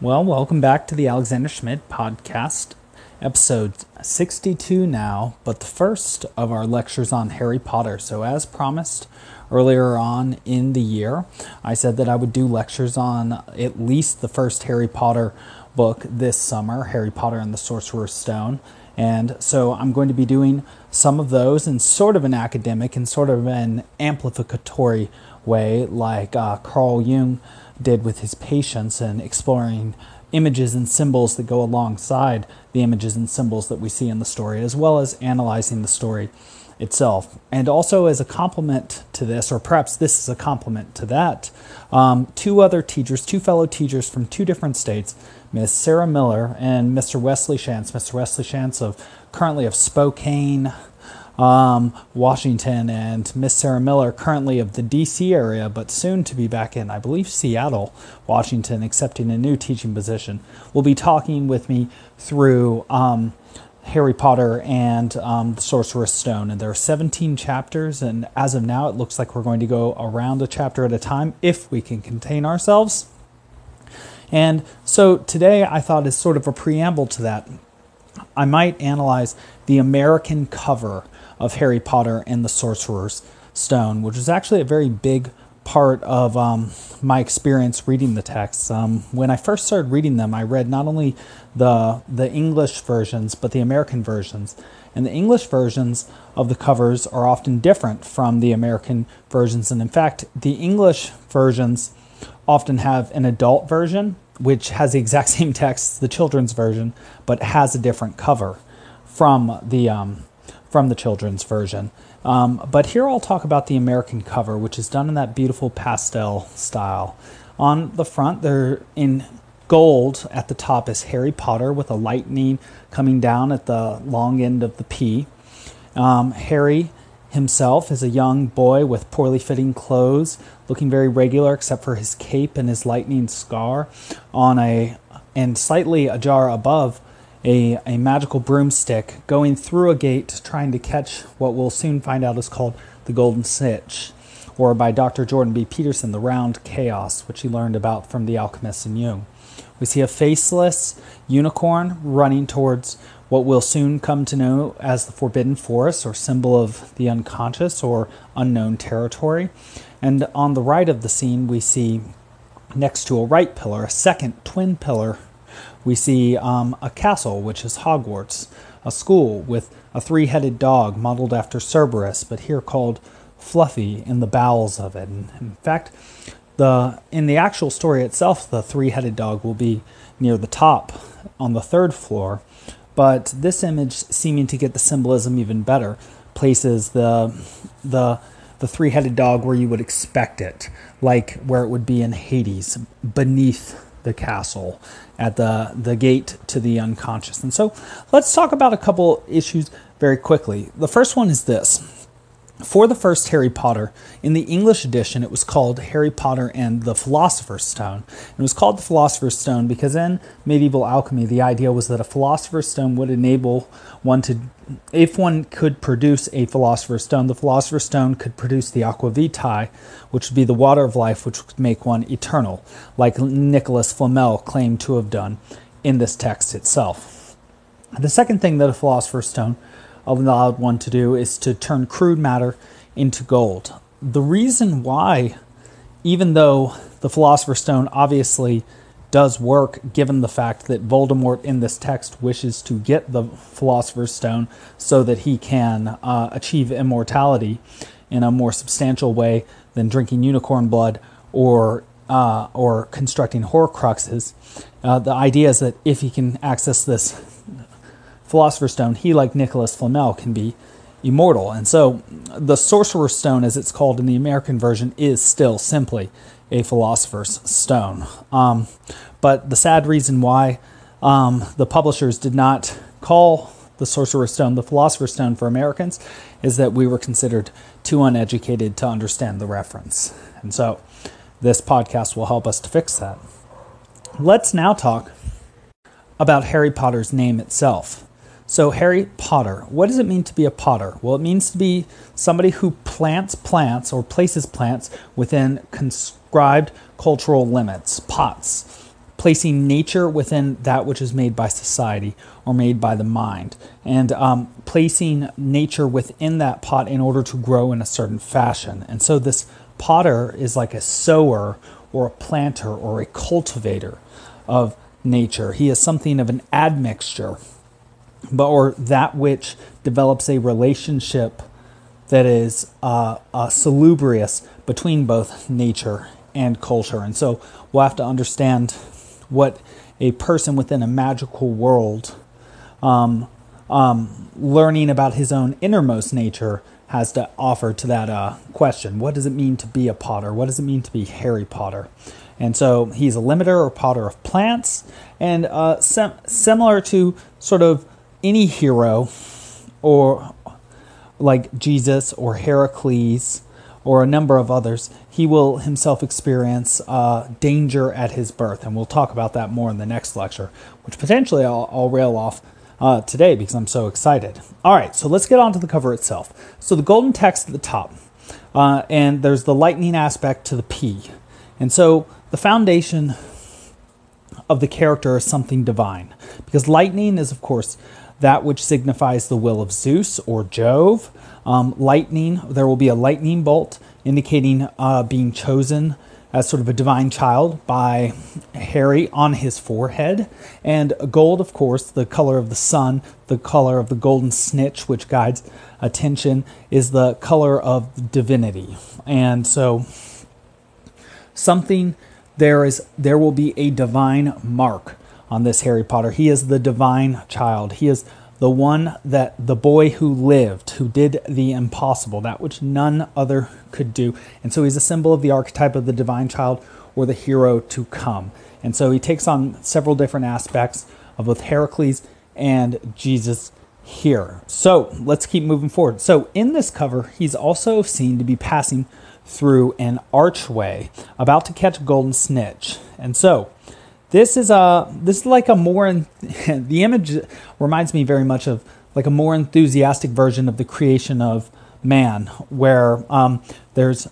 Well, welcome back to the Alexander Schmidt podcast, episode 62 now, but the first of our lectures on Harry Potter. So as promised earlier on in the year, I said that I would do lectures on at least the first Harry Potter book this summer, Harry Potter and the Sorcerer's Stone. And so I'm going to be doing some of those in sort of an academic and sort of an amplificatory way, like Carl Jung did with his patients, and exploring images and symbols that go alongside the images and symbols that we see in the story, as well as analyzing the story itself. And also as a complement to this, or perhaps this is a complement to that, two fellow teachers from two different states, Miss Sarah Miller and Mr. Wesley Shantz. Mr. Wesley Shantz currently of Spokane, Washington, and Miss Sarah Miller currently of the DC area, but soon to be back in, I believe, Seattle, Washington, accepting a new teaching position, will be talking with me through Harry Potter and the Sorcerer's Stone. And there are 17 chapters, and as of now, it looks like we're going to go around a chapter at a time if we can contain ourselves. And so today, I thought, as sort of a preamble to that, I might analyze the American cover of Harry Potter and the Sorcerer's Stone, which was actually a very big part of my experience reading the texts. When I first started reading them, I read not only the English versions, but the American versions. And the English versions of the covers are often different from the American versions. And in fact, the English versions often have an adult version, which has the exact same text as the children's version, but has a different cover from the children's version. But here I'll talk about the American cover, which is done in that beautiful pastel style. On the front, there in gold at the top is Harry Potter with a lightning coming down at the long end of the P. Harry himself is a young boy with poorly fitting clothes, looking very regular except for his cape and his lightning scar, and slightly ajar above a magical broomstick, going through a gate trying to catch what we'll soon find out is called the Golden Snitch, or by Dr. Jordan B. Peterson, the round chaos, which he learned about from the alchemists and Jung. We see a faceless unicorn running towards what we'll soon come to know as the Forbidden Forest, or symbol of the unconscious or unknown territory. And on the right of the scene, we see, next to a right pillar, a second twin pillar, we see a castle, which is Hogwarts, a school with a three-headed dog modeled after Cerberus, but here called Fluffy, in the bowels of it. And in fact, in the actual story itself, the three-headed dog will be near the top on the third floor, but this image, seeming to get the symbolism even better, places the three-headed dog where you would expect it, like where it would be in Hades, beneath the castle, at the gate to the unconscious. And so let's talk about a couple issues very quickly. The first one is this. For the first Harry Potter, in the English edition, it was called Harry Potter and the Philosopher's Stone. It was called the Philosopher's Stone because in medieval alchemy, the idea was that a Philosopher's Stone would enable one to, if one could produce a Philosopher's Stone, the Philosopher's Stone could produce the Aqua Vitae, which would be the water of life, which would make one eternal, like Nicholas Flamel claimed to have done in this text itself. The second thing that a Philosopher's Stone allowed one to do is to turn crude matter into gold. The reason why, even though the Philosopher's Stone obviously does work, given the fact that Voldemort in this text wishes to get the Philosopher's Stone so that he can achieve immortality in a more substantial way than drinking unicorn blood or constructing Horcruxes, the idea is that if he can access this Philosopher's Stone, he, like Nicholas Flamel, can be immortal. And so the Sorcerer's Stone, as it's called in the American version, is still simply a Philosopher's Stone. But the sad reason why the publishers did not call the Sorcerer's Stone the Philosopher's Stone for Americans is that we were considered too uneducated to understand the reference. And so this podcast will help us to fix that. Let's now talk about Harry Potter's name itself. So Harry Potter, what does it mean to be a potter? Well, it means to be somebody who plants plants or places plants within conscribed cultural limits, pots. placing nature within that which is made by society or made by the mind, and placing nature within that pot in order to grow in a certain fashion. And so this potter is like a sower or a planter or a cultivator of nature. He is something of an admixture, or that which develops a relationship that is salubrious between both nature and culture. And so we'll have to understand what a person within a magical world, learning about his own innermost nature, has to offer to that question. What does it mean to be a potter? What does it mean to be Harry Potter? And so he's a limiter or potter of plants, and similar to sort of any hero, or like Jesus or Heracles or a number of others, he will himself experience danger at his birth. And we'll talk about that more in the next lecture, which potentially I'll rail off today because I'm so excited. All right, so let's get on to the cover itself. So the golden text at the top, and there's the lightning aspect to the P. And so the foundation of the character is something divine, because lightning is, of course, that which signifies the will of Zeus or Jove. Lightning, there will be a lightning bolt indicating being chosen as sort of a divine child by Harry on his forehead. And gold, of course, the color of the sun, the color of the golden snitch, which guides attention, is the color of divinity. And so something, there will be a divine mark on this Harry Potter. He is the divine child. He is the one, that the boy who lived, who did the impossible, that which none other could do. And so he's a symbol of the archetype of the divine child, or the hero to come. And so he takes on several different aspects of both Heracles and Jesus here. So let's keep moving forward. So in this cover, he's also seen to be passing through an archway, about to catch a golden snitch. And so this is like a more, the image reminds me very much of like a more enthusiastic version of the creation of man, where I believe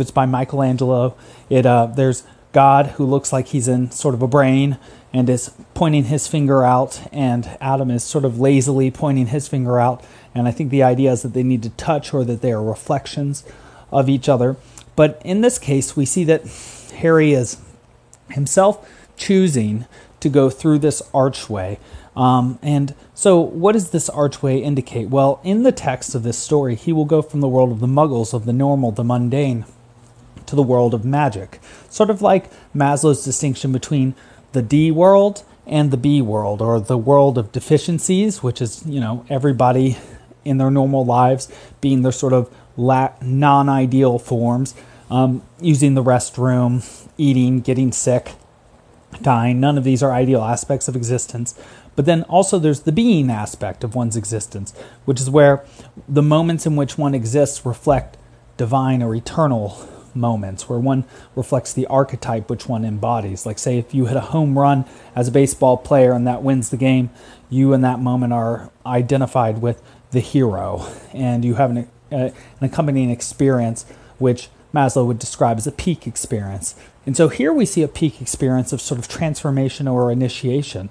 it's by Michelangelo. There's God, who looks like he's in sort of a brain and is pointing his finger out, and Adam is sort of lazily pointing his finger out. And I think the idea is that they need to touch, or that they are reflections of each other. But in this case, we see that Harry is himself choosing to go through this archway. And so what does this archway indicate? Well, in the text of this story, he will go from the world of the muggles, of the normal, the mundane, to the world of magic. Sort of like Maslow's distinction between the D world and the B world, or the world of deficiencies, which is, you know, everybody in their normal lives being their sort of non-ideal forms, using the restroom, eating, getting sick, dying. None of these are ideal aspects of existence. But then also there's the being aspect of one's existence, which is where the moments in which one exists reflect divine or eternal moments, where one reflects the archetype which one embodies. Like, say, if you hit a home run as a baseball player and that wins the game, you in that moment are identified with the hero, and you have an accompanying experience which Maslow would describe as a peak experience. And so here we see a peak experience of sort of transformation or initiation.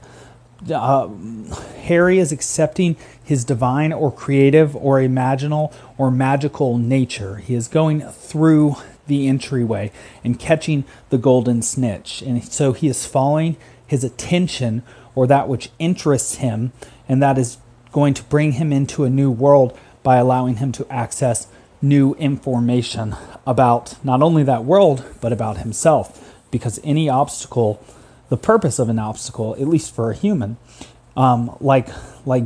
Harry is accepting his divine or creative or imaginal or magical nature. He is going through the entryway and catching the golden snitch. And so he is following his attention, or that which interests him, and that is going to bring him into a new world by allowing him to access new information about not only that world, but about himself. Because any obstacle, the purpose of an obstacle, at least for a human, like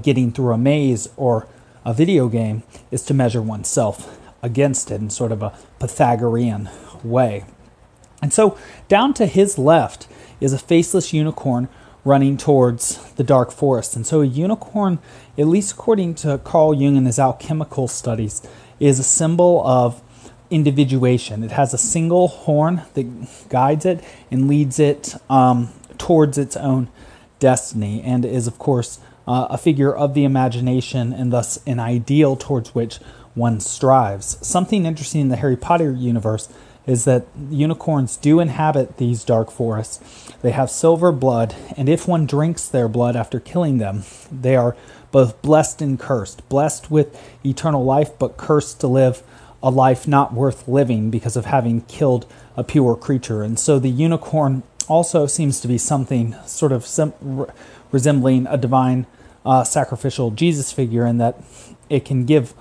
getting through a maze or a video game, is to measure oneself against it in sort of a Pythagorean way. And so down to his left is a faceless unicorn running towards the dark forest. And so a unicorn, at least according to Carl Jung and his alchemical studies, is a symbol of individuation. It has a single horn that guides it and leads it towards its own destiny, and is, of course, a figure of the imagination, and thus an ideal towards which one strives. Something interesting in the Harry Potter universe is that unicorns do inhabit these dark forests. They have silver blood, and if one drinks their blood after killing them, they are both blessed and cursed. Blessed with eternal life, but cursed to live a life not worth living because of having killed a pure creature. And so the unicorn also seems to be something sort of resembling a divine sacrificial Jesus figure, in that it can give...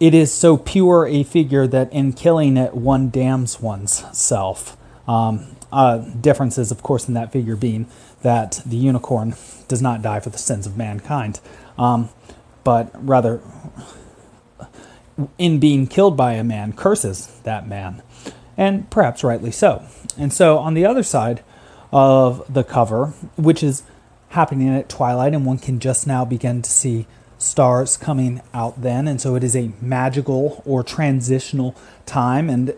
It is so pure a figure that in killing it, one damns one's self. Differences, of course, in that figure being that the unicorn does not die for the sins of mankind, but rather, in being killed by a man, curses that man, and perhaps rightly so. And so on the other side of the cover, which is happening at twilight, and one can just now begin to see stars coming out then, and so it is a magical or transitional time. And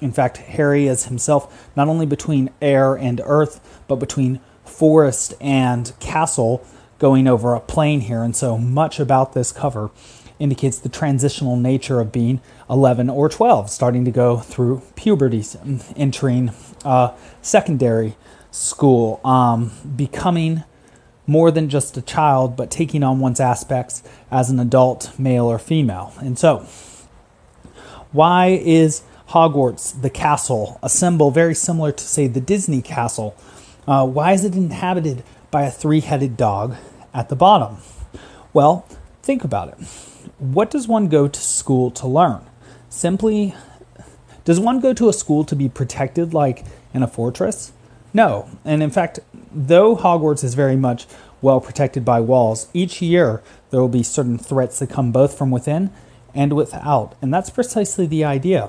in fact, Harry is himself not only between air and earth, but between forest and castle, going over a plain here. And so much about this cover indicates the transitional nature of being 11 or 12, starting to go through puberty, entering secondary school, becoming more than just a child, but taking on one's aspects as an adult, male or female. And so, why is Hogwarts, the castle, a symbol very similar to, say, the Disney castle? Why is it inhabited by a three-headed dog at the bottom? Well, think about it. What does one go to school to learn? Simply, does one go to a school to be protected like in a fortress? No, and in fact, though Hogwarts is very much well protected by walls, each year there will be certain threats that come both from within and without. And that's precisely the idea.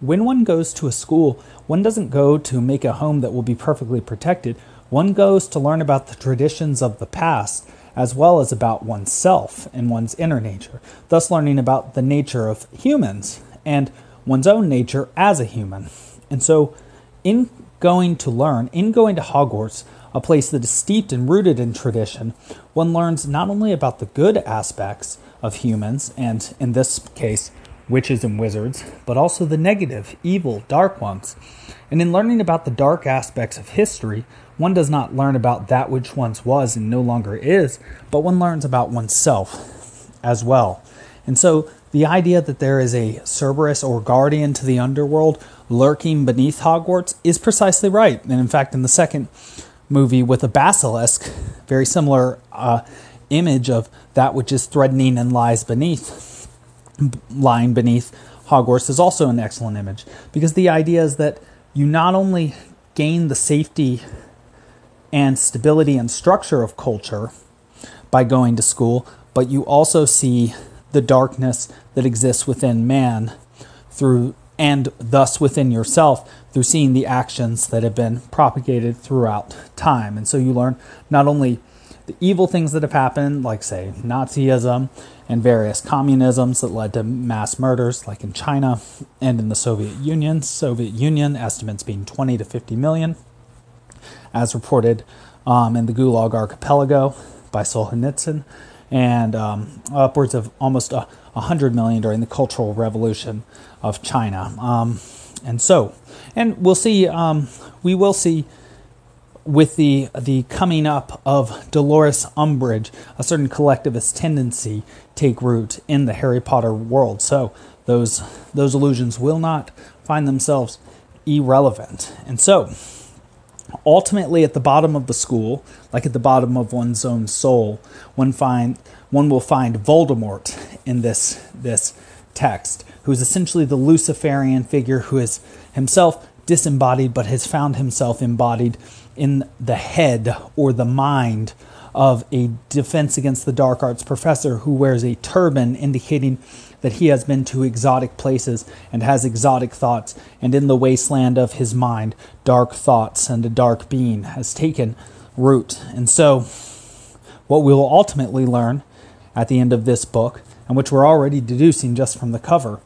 When one goes to a school, one doesn't go to make a home that will be perfectly protected. One goes to learn about the traditions of the past, as well as about oneself and one's inner nature, thus learning about the nature of humans and one's own nature as a human. And so in going to learn, in going to Hogwarts, a place that is steeped and rooted in tradition, one learns not only about the good aspects of humans, and in this case, witches and wizards, but also the negative, evil, dark ones. And in learning about the dark aspects of history, one does not learn about that which once was and no longer is, but one learns about oneself as well. And so the idea that there is a Cerberus or guardian to the underworld lurking beneath Hogwarts is precisely right. And in fact, in the second movie with a basilisk, very similar image of that which is threatening and lying beneath Hogwarts is also an excellent image, because the idea is that you not only gain the safety and stability and structure of culture by going to school, but you also see the darkness that exists within man through, and thus within yourself, through seeing the actions that have been propagated throughout time. And so you learn not only the evil things that have happened, like, say, Nazism and various communisms that led to mass murders, like in China and in the Soviet Union, estimates being 20 to 50 million, as reported in the Gulag Archipelago by Solzhenitsyn, and upwards of almost 100 million during the Cultural Revolution of China. And we'll see, we will see with the coming up of Dolores Umbridge, a certain collectivist tendency take root in the Harry Potter world. So those illusions will not find themselves irrelevant. And so ultimately, at the bottom of the school, like at the bottom of one's own soul, one will find Voldemort in this text, who is essentially the Luciferian figure who is himself disembodied, but has found himself embodied in the head or the mind of a Defense Against the Dark Arts professor who wears a turban, indicating that he has been to exotic places and has exotic thoughts, and in the wasteland of his mind, dark thoughts and a dark being has taken root. And so what we will ultimately learn at the end of this book, and which we're already deducing just from the cover,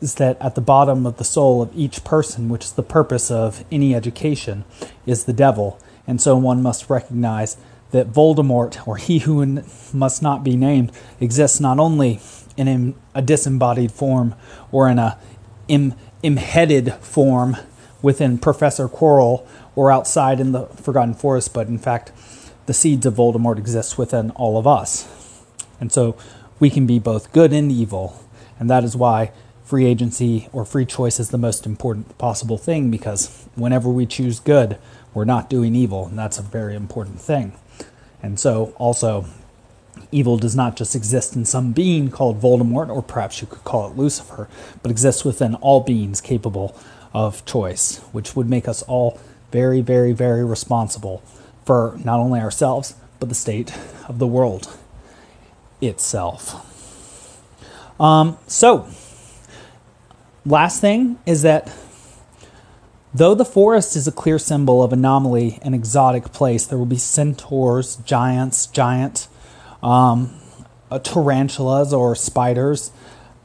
is that at the bottom of the soul of each person, which is the purpose of any education, is the devil. And so one must recognize that Voldemort, or he who must not be named, exists not only in a disembodied form or in an embedded form within Professor Quirrell or outside in the Forgotten Forest, but in fact, the seeds of Voldemort exist within all of us. And so we can be both good and evil. And that is why free agency or free choice is the most important possible thing, because whenever we choose good, we're not doing evil. And that's a very important thing. And so also, evil does not just exist in some being called Voldemort, or perhaps you could call it Lucifer, but exists within all beings capable of choice, which would make us all very, very, very responsible for not only ourselves, but the state of the world itself. So, last thing is that though the forest is a clear symbol of anomaly and exotic place, there will be centaurs, giants, tarantulas or spiders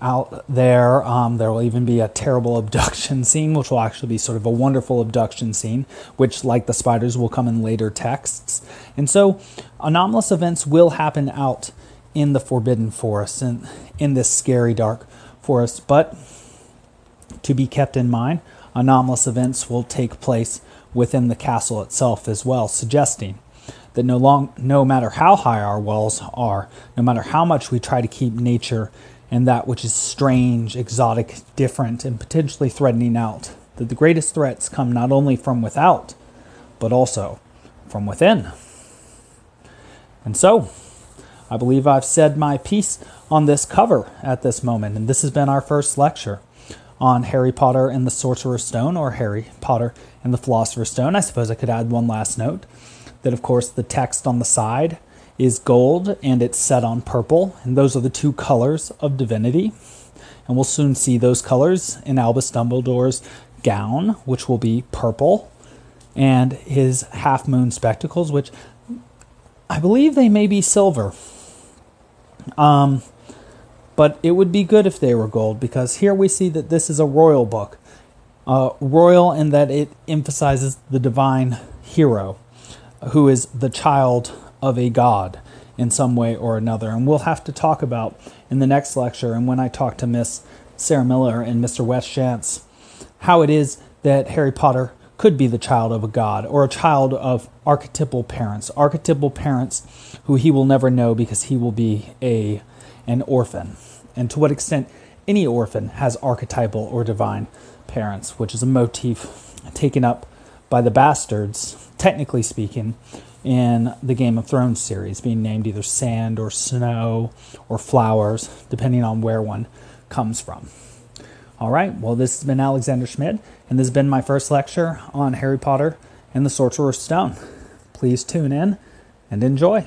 out there. There will even be a terrible abduction scene, which will actually be sort of a wonderful abduction scene, which, like the spiders, will come in later texts. And so anomalous events will happen out in the Forbidden Forest and in this scary, dark forest. But to be kept in mind, anomalous events will take place within the castle itself as well, suggesting that no matter how high our walls are, no matter how much we try to keep nature and that which is strange, exotic, different, and potentially threatening out, that the greatest threats come not only from without, but also from within. And so, I believe I've said my piece on this cover at this moment, and this has been our first lecture on Harry Potter and the Sorcerer's Stone, or Harry Potter and the Philosopher's Stone. I suppose I could add one last note, that of course the text on the side is gold and it's set on purple, and those are the two colors of divinity, and we'll soon see those colors in Albus Dumbledore's gown, which will be purple, and his half moon spectacles, which I believe they may be silver, but it would be good if they were gold, because here we see that this is a royal book, royal in that it emphasizes the divine hero, who is the child of a god in some way or another. And we'll have to talk about in the next lecture, and when I talk to Miss Sarah Miller and Mr. Wes Shantz, how it is that Harry Potter could be the child of a god, or a child of archetypal parents who he will never know because he will be an orphan. And to what extent any orphan has archetypal or divine parents, which is a motif taken up by the bastards, technically speaking, in the Game of Thrones series, being named either sand or snow or flowers, depending on where one comes from. All right, well, this has been Alexander Schmidt, and this has been my first lecture on Harry Potter and the Sorcerer's Stone. Please tune in and enjoy.